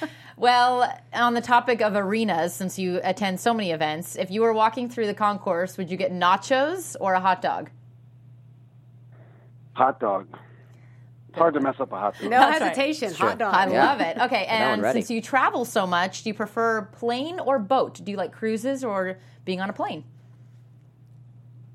You well, on the topic of arenas, since you attend so many events, if you were walking through the concourse, would you get nachos or a hot dog? Hot dog. It's hard to mess up a hot dog. No That's hesitation. Right. Hot dog. I yeah. love it. Okay, and since you travel so much, do you prefer plane or boat? Do you like cruises or being on a plane?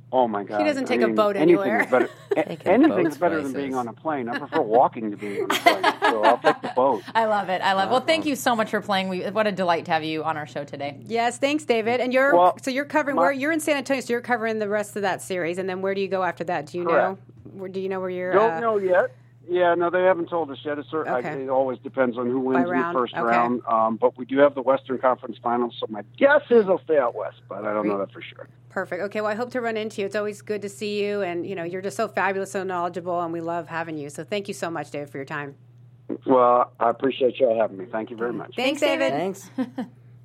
Oh, my God. He doesn't take I mean, a boat anywhere. Anything's better, a- anything's better than being on a plane. I prefer walking to being on a plane, so I'll take the boat. I love it. I love it. Well, thank you so much for playing. We, what a delight to have you on our show today. Yes, thanks, David. And you're well, so you're covering my, where you're in San Antonio, so you're covering the rest of that series. And then where do you go after that? Do you correct. know? Where, do you know where you're? Don't uh, know yet. Yeah, no, they haven't told us yet. It's certain, okay. I, it always depends on who wins in the first okay. round. Um, but we do have the Western Conference Finals, so my guess is they'll stay out west, but I don't know that for sure. Perfect. Okay, well, I hope to run into you. It's always good to see you, and, you know, you're just so fabulous, so knowledgeable, and we love having you. So thank you so much, Dave, for your time. Well, I appreciate you all having me. Thank you very much. Thanks, David. Thanks.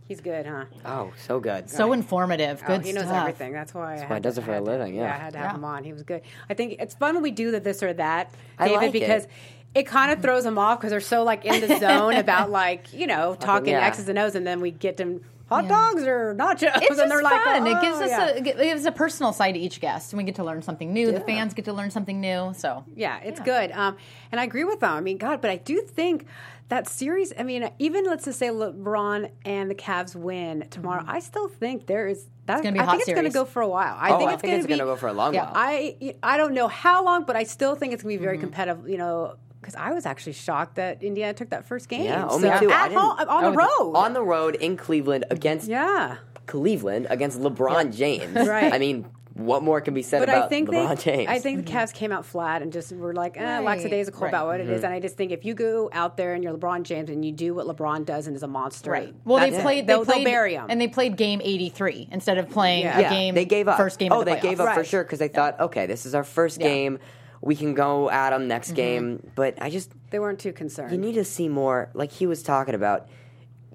He's good, huh? Oh, so good. So right. informative. Good oh, he knows stuff. everything. That's why That's I why he does it for a living, yeah. yeah. I had to have yeah. him on. He was good. I think it's fun when we do the this or that, David, I like because it, it kind of throws them off because they're so, like, in the zone about, like, you know, talking yeah. X's and O's, and then we get them hot yeah. dogs or nachos. It's and just they're fun. Like, oh, it gives us yeah. a, it gives a personal side to each guest, and we get to learn something new. Yeah. The fans get to learn something new. So yeah, it's yeah. good. Um, and I agree with them. I mean, God, but I do think that series, I mean, even let's just say LeBron and the Cavs win tomorrow, mm-hmm. I still think there is that. It's gonna be I a hot think it's going to go for a while. I oh, think I it's going to go for a long yeah, while. I I don't know how long, but I still think it's going to be very mm-hmm. competitive. You know. Because I was actually shocked that Indiana took that first game. Yeah, oh, so, me too. At home, on the road. On the road in Cleveland against yeah. Cleveland against LeBron yeah. James. Right. I mean, what more can be said but about I think LeBron they, James? I think mm-hmm. the Cavs came out flat and just were like, eh, right. lackadaisical right. about what mm-hmm. it is. And I just think if you go out there and you're LeBron James and you do what LeBron does and is a monster. Right. Well, they played, they played. They'll bury him. And they played game eighty-three instead of playing yeah. a yeah. game. They gave up. First game oh, of the playoffs. Oh, they gave up right. for sure because they yeah. thought, okay, this is our first yeah. game. We can go at them next mm-hmm. game, but I just... They weren't too concerned. You need to see more, like he was talking about,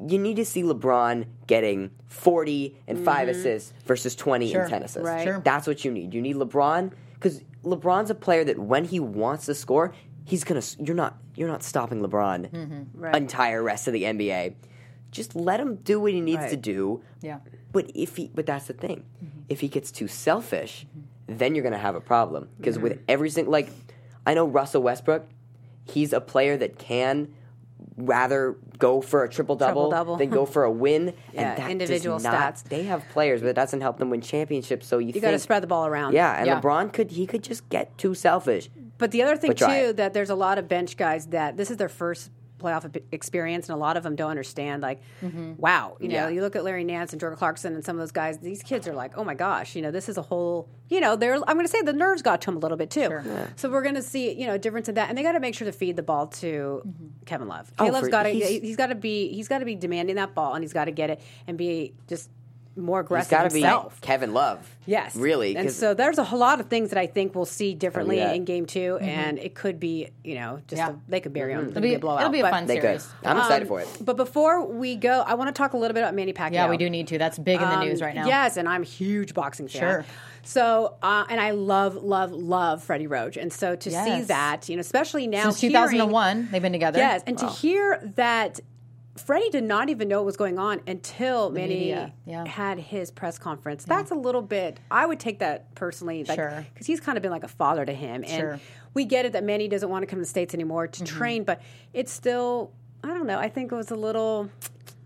you need to see LeBron getting forty and mm-hmm. five assists versus twenty sure. and ten assists. Right. Sure. That's what you need. You need LeBron, because LeBron's a player that when he wants to score, he's going to... You're not You're not stopping LeBron mm-hmm. right. entire rest of the N B A. Just let him do what he needs right. to do. Yeah. But if he... But that's the thing. Mm-hmm. If he gets too selfish... Mm-hmm. then you're going to have a problem. Because mm-hmm. with every single, like, I know Russell Westbrook, he's a player that can rather go for a triple-double Triple than go for a win. yeah, and that individual not, stats. They have players, but it doesn't help them win championships. So you, you got to spread the ball around. Yeah, and yeah. LeBron, could he could just get too selfish. But the other thing, too, it. that there's a lot of bench guys that this is their first playoff experience, and a lot of them don't understand, like, mm-hmm. wow, you know, yeah. you look at Larry Nance and Jordan Clarkson and some of those guys, these kids are like, oh my gosh, you know, this is a whole, you know, they're, I'm going to say the nerves got to them a little bit too. Sure. Yeah. So we're going to see, you know, a difference in that. And they got to make sure to feed the ball to mm-hmm. Kevin Love. Oh, Love's got to, he's got to be, he's got to be demanding that ball, and he's got to get it and be just more aggressive he's gotta himself. Be Kevin Love. Yes. Really. And so there's a whole lot of things that I think we'll see differently in game two, mm-hmm. and it could be, you know, just yeah. a, they could bury him. Mm-hmm. It'll be a blowout. It'll be a fun series. Could. I'm um, excited for it. But before we go, I want to talk a little bit about Manny Pacquiao. Yeah, we do need to. That's big in the news um, right now. Yes, and I'm a huge boxing fan. Sure. So, uh, and I love, love, love Freddie Roach. And so to yes. see that, you know, especially now. Since two thousand one, hearing, they've been together. Yes, and wow. to hear that... Freddie did not even know what was going on until Manny yeah. had his press conference. Yeah. That's a little bit, I would take that personally. Like, sure. Because he's kind of been like a father to him. And sure. we get it that Manny doesn't want to come to the States anymore to mm-hmm. train, but it's still, I don't know, I think it was a little...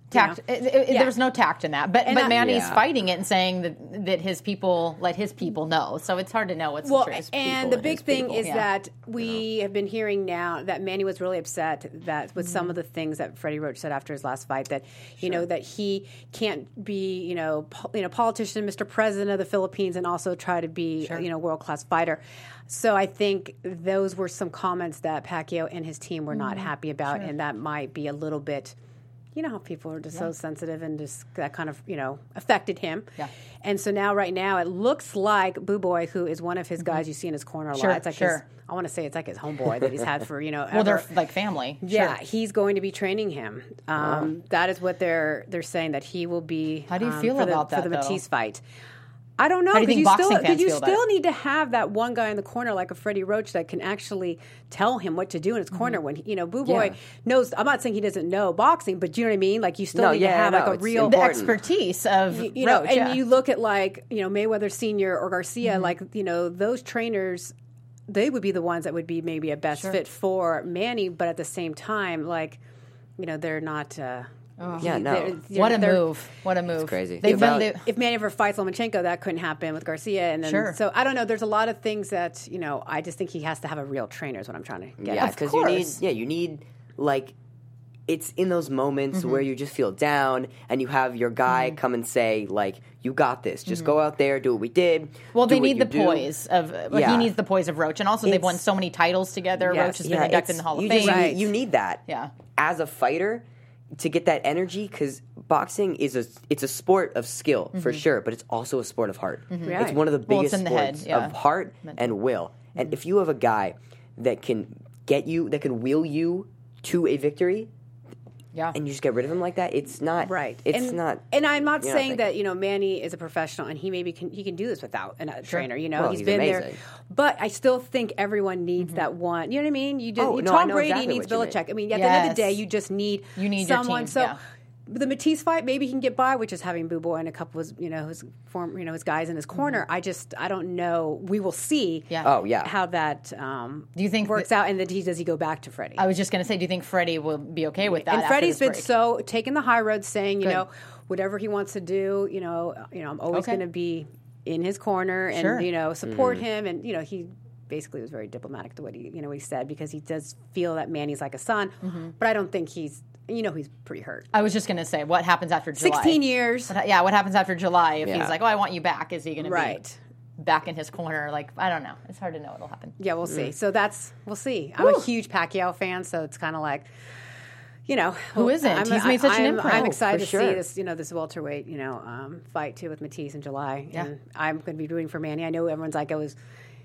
Tact. You know? it, it, yeah. There was no tact in that. But, but I, Manny's yeah. fighting it and saying that, that his people let his people know. So it's hard to know what's well, the truth. And the and big thing people. is yeah. that we yeah. have been hearing now that Manny was really upset that with mm-hmm. some of the things that Freddie Roach said after his last fight, that you sure. know that he can't be you know po- you know politician, Mister President of the Philippines, and also try to be sure. you know world class fighter. So I think those were some comments that Pacquiao and his team were mm-hmm. not happy about, sure. and that might be a little bit. You know how people are just yeah. so sensitive and just that kind of, you know, affected him. Yeah. And so now, right now, it looks like Boo Boy, who is one of his guys mm-hmm. you see in his corner a sure, lot. It's like sure. his, I want to say it's like his homeboy that he's had for, you know, ever. Well, they're like family. Yeah. Sure. He's going to be training him. Um, oh. That is what they're they're saying, that he will be. How do you um, feel about the, that, for the Matisse fight? I don't know. How do you think you boxing still, fans you feel still need to have that one guy in the corner like a Freddie Roach that can actually tell him what to do in his corner mm-hmm. when, he, you know, Boo Boy yeah. knows. I'm not saying he doesn't know boxing, but do you know what I mean? Like you still no, need yeah, to have no, like a real the expertise of you, you know, Roach. And yeah. you look at like, you know, Mayweather Senior or Garcia, mm-hmm. like, you know, those trainers, they would be the ones that would be maybe a best sure. fit for Manny. But at the same time, like, you know, they're not uh, – Oh. Yeah, no. What a move. What a move. It's crazy. They've About, been, they, if Manny ever fights Lomachenko, that couldn't happen with Garcia. And then, sure. So I don't know. There's a lot of things that, you know, I just think he has to have a real trainer is what I'm trying to get yeah, at. Because you need, yeah, you need, like, it's in those moments mm-hmm. where you just feel down and you have your guy mm-hmm. come and say, like, you got this. Just mm-hmm. go out there, do what we did. Well, they need the do. poise of, well, yeah. he needs the poise of Roach. And also, it's, they've won so many titles together. Yes, Roach has been yeah, inducted in the Hall of you Fame. Just, right. you, you need that. Yeah. As a fighter, to get that energy, because boxing is a it's a sport of skill mm-hmm. for sure, but it's also a sport of heart. Mm-hmm. Right. It's one of the biggest well, the sports head, yeah. of heart and will. Mm-hmm. And if you have a guy that can get you, that can wheel you to a victory, Yeah. And you just get rid of him like that? It's not right. It's and, not. And I'm not saying not that, you know, Manny is a professional and he maybe can he can do this without a sure. trainer. You know, well, he's, he's been amazing. there. But I still think everyone needs mm-hmm. that one. You know what I mean? You do, oh, you, no, Tom Brady exactly needs Belichick. I mean, at yes. the end of the day, you just need, you need someone. Your team. So yeah. the Matisse fight, maybe he can get by with just having Boo Boy and a couple of, you know, his form, you know, his guys in his corner. Mm-hmm. I just, I don't know. We will see. Yeah. Oh, yeah. How that um, do you think works th- out, and then he, does he go back to Freddie? I was just going to say, do you think Freddie will be okay with that? And Freddie's been break? so taking the high road, saying, you Good. know, whatever he wants to do, you know, you know, I'm always okay. going to be in his corner and sure. you know, support mm-hmm. him, and you know, he basically was very diplomatic to what he, you know, he said, because he does feel that Manny's like a son, mm-hmm. but I don't think he's. You know, he's pretty hurt. I was just going to say, what happens after July? sixteen years What, yeah, what happens after July if yeah. he's like, oh, I want you back? Is he going right. to be back in his corner? Like, I don't know. It's hard to know what'll happen. Yeah, we'll mm-hmm. see. So that's, we'll see. I'm Woo. a huge Pacquiao fan, so it's kind of like, you know. Who isn't? I'm, he's I'm, made such I'm, an imprint. I'm excited oh, to sure. see this, you know, this welterweight, you know, um, fight, too, with Matisse in July. Yeah. And I'm going to be rooting for Manny. I know everyone's like, I was,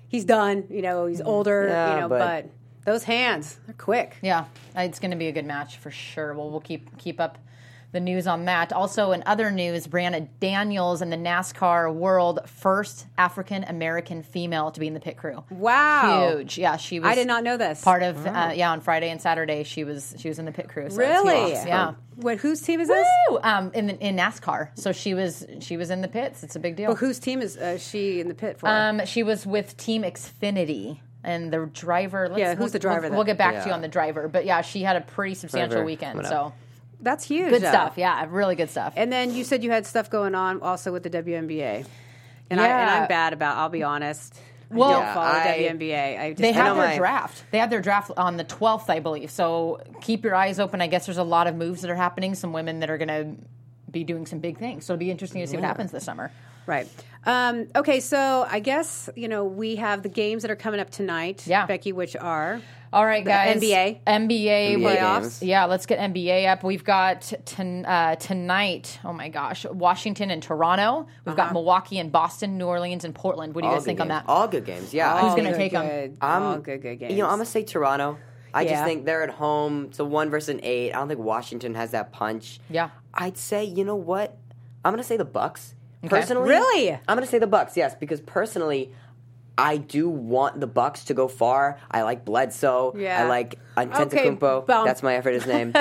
he's done, you know, he's mm-hmm. older, yeah, you know, but... but those hands, they're quick. Yeah, it's going to be a good match for sure. Well, we'll keep keep up the news on that. Also, in other news, Brianna Daniels and the NASCAR world, first African-American female to be in the pit crew. Wow. Huge. Yeah, she was. I did not know this. Part of, oh. uh, yeah, on Friday and Saturday, she was she was in the pit crew. So really? Awesome. Yeah. What, whose team is Woo! this? Um, in, the, in NASCAR. So she was she was in the pits. It's a big deal. Well, whose team is uh, she in the pit for? Um, she was with Team Xfinity. And the driver, let's, yeah, who's the driver? We'll, we'll get back yeah. to you on the driver, but yeah, she had a pretty substantial driver. weekend, so that's huge. Good uh, stuff, yeah, really good stuff. And then you said you had stuff going on also with the W N B A, and, yeah. I, and I'm bad about. I'll be honest. Well, I don't follow I, W N B A. I just, they have I their I, draft. They have their draft on the twelfth, I believe. So keep your eyes open. I guess there's a lot of moves that are happening. Some women that are going to be doing some big things. So it'll be interesting to see yeah. what happens this summer. Right. Um, okay, so I guess, you know, we have the games that are coming up tonight, yeah. Becky, which are... All right, guys. N B A. N B A playoffs. Yeah, let's get N B A up. We've got ton, uh, tonight, oh my gosh, Washington and Toronto. We've uh-huh. got Milwaukee and Boston, New Orleans and Portland. What do you All guys think games. on that? All good games, yeah. Who's going to take good. them? Um, All good, good games. You know, I'm going to say Toronto. I yeah. just think they're at home. It's a one versus an eight. I don't think Washington has that punch. Yeah. I'd say, you know what? I'm going to say the Bucks. Okay. Personally, really, I'm going to say the Bucks, yes, because personally, I do want the Bucks to go far. I like Bledsoe. Yeah. I like Antetokounmpo. Okay, that's my effort's name.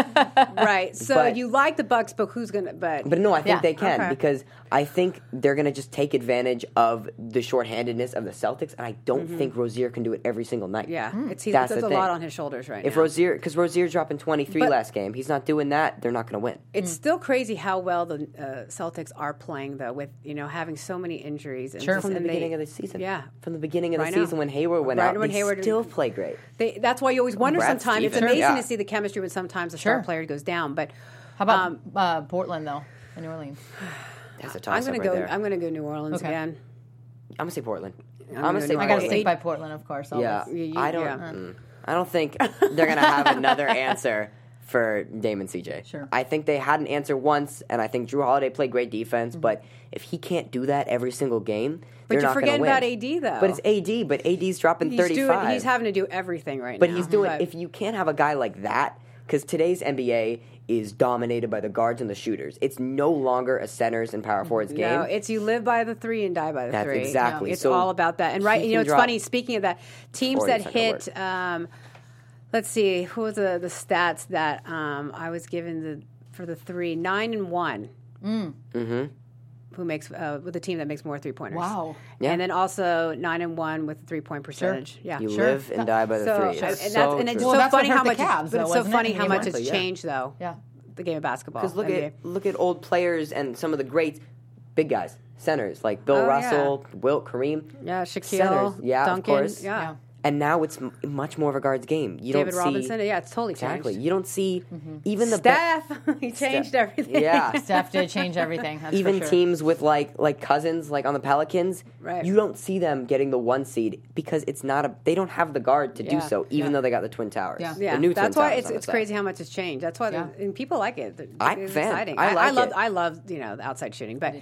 Right. So but, you like the Bucks, but who's going to? But but no, I think yeah. they can okay. because I think they're going to just take advantage of the shorthandedness of the Celtics, and I don't mm-hmm. think Rozier can do it every single night. Yeah, mm-hmm. it's he's, that's, that's a thing. lot on his shoulders right if now. If Rozier, because Rozier dropping twenty-three but last game, he's not doing that. They're not going to win. It's mm-hmm. still crazy how well the uh, Celtics are playing though, with you know having so many injuries. And sure, just, from and the they, beginning of the season. Yeah, from the beginning of right the season now. when Hayward went right out, when they Hayward still did, play great. They, that's why you always wonder Congrats. sometimes. Even. It's amazing yeah. to see the chemistry when sometimes a sure. star player goes down. But how about um, uh, Portland though, and New Orleans? That's a toss I'm gonna up right go. There. I'm gonna go New Orleans okay. again. I'm gonna say Portland. I'm, I'm gonna, gonna say. I gotta stick by Portland, of course. Always. Yeah, you, you, I don't. Yeah. Mm, I don't think they're gonna have another answer for Dame and C J. Sure. I think they had an answer once, and I think Drew Holiday played great defense. Mm-hmm. But if he can't do that every single game, but you're forgetting about A D though. But it's A D. But A D's dropping he's thirty-five. Doing, he's having to do everything right but now. But he's doing. But if you can't have a guy like that, because today's N B A is dominated by the guards and the shooters. It's no longer a centers and power forwards game. No, it's you live by the three and die by the That's three. Exactly. No, it's so all about that. And right, you know, it's funny, speaking of that, teams that hit, um, let's see, who was the, the stats that um, I was given the, for the three? Nine and one. Mm. Mm-hmm. Who makes uh, with a team that makes more three pointers? Wow! Yeah. And then also nine and one with a three point percentage. Sure. Yeah, you sure. live and die by the so, three. That's and, so that's, and it's well, so that's funny how much. Cavs, it's, though, it's so funny it? how much it's changed yeah. though. Yeah, the game of basketball. Because look N B A. at look at old players and some of the greats, big guys, centers like Bill oh, Russell, yeah. Wilt, Kareem. Yeah, Shaquille, centers. yeah, Duncan, of course. Yeah. yeah, and now it's much more of a guard's game. You David don't Robinson. See, yeah, it's totally changed. Exactly. You don't see mm-hmm. even the Steph. Be- he changed Steph. everything. Yeah, Steph did change everything. That's even for sure. teams with like like Cousins, like on the Pelicans, right. you don't see them getting the one seed because it's not a. They don't have the guard to yeah. do so, even yeah. though they got the Twin Towers. Yeah, yeah. The new that's Twin why it's, it's crazy how much it's changed. That's why yeah. and people like it. It's I'm exciting. I, I like I love it. I love you know the outside shooting, but.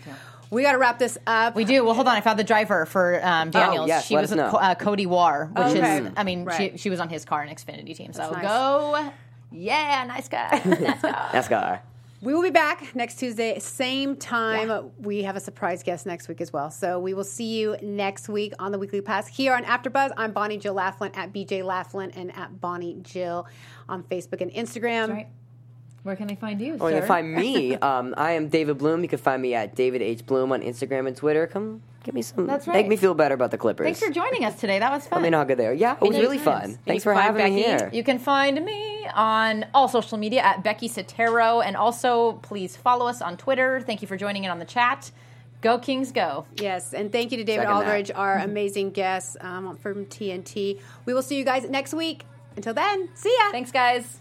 We got to wrap this up. We do. Well, hold on. I found the driver for um, Daniels. Oh, yes, she was with Co- uh, Cody Warr, which oh, okay. is, I mean, right. she, she was on his car and Xfinity team. So nice. go Yeah, nice guy. Nice guy. Nice guy. We will be back next Tuesday, same time. Yeah. We have a surprise guest next week as well. So we will see you next week on the Weekly Pass here on After Buzz. I'm Bonnie Jill Laughlin, at B J Laughlin, and at Bonnie Jill on Facebook and Instagram. That's right. Where can they find you, oh, sir? You can find me. Um, I am David Bloom. You can find me at David H. Bloom on Instagram and Twitter. Come give me some. That's right. Make me feel better about the Clippers. Thanks for joining us today. That was fun. I mean, how good they are. Yeah, it was really fun. Thanks for having me here. You can find me on all social media at Becky Sotero. And also, please follow us on Twitter. Thank you for joining in on the chat. Go Kings, go. Yes, and thank you to David Aldridge, our amazing guest um, from T N T. We will see you guys next week. Until then, see ya. Thanks, guys.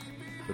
The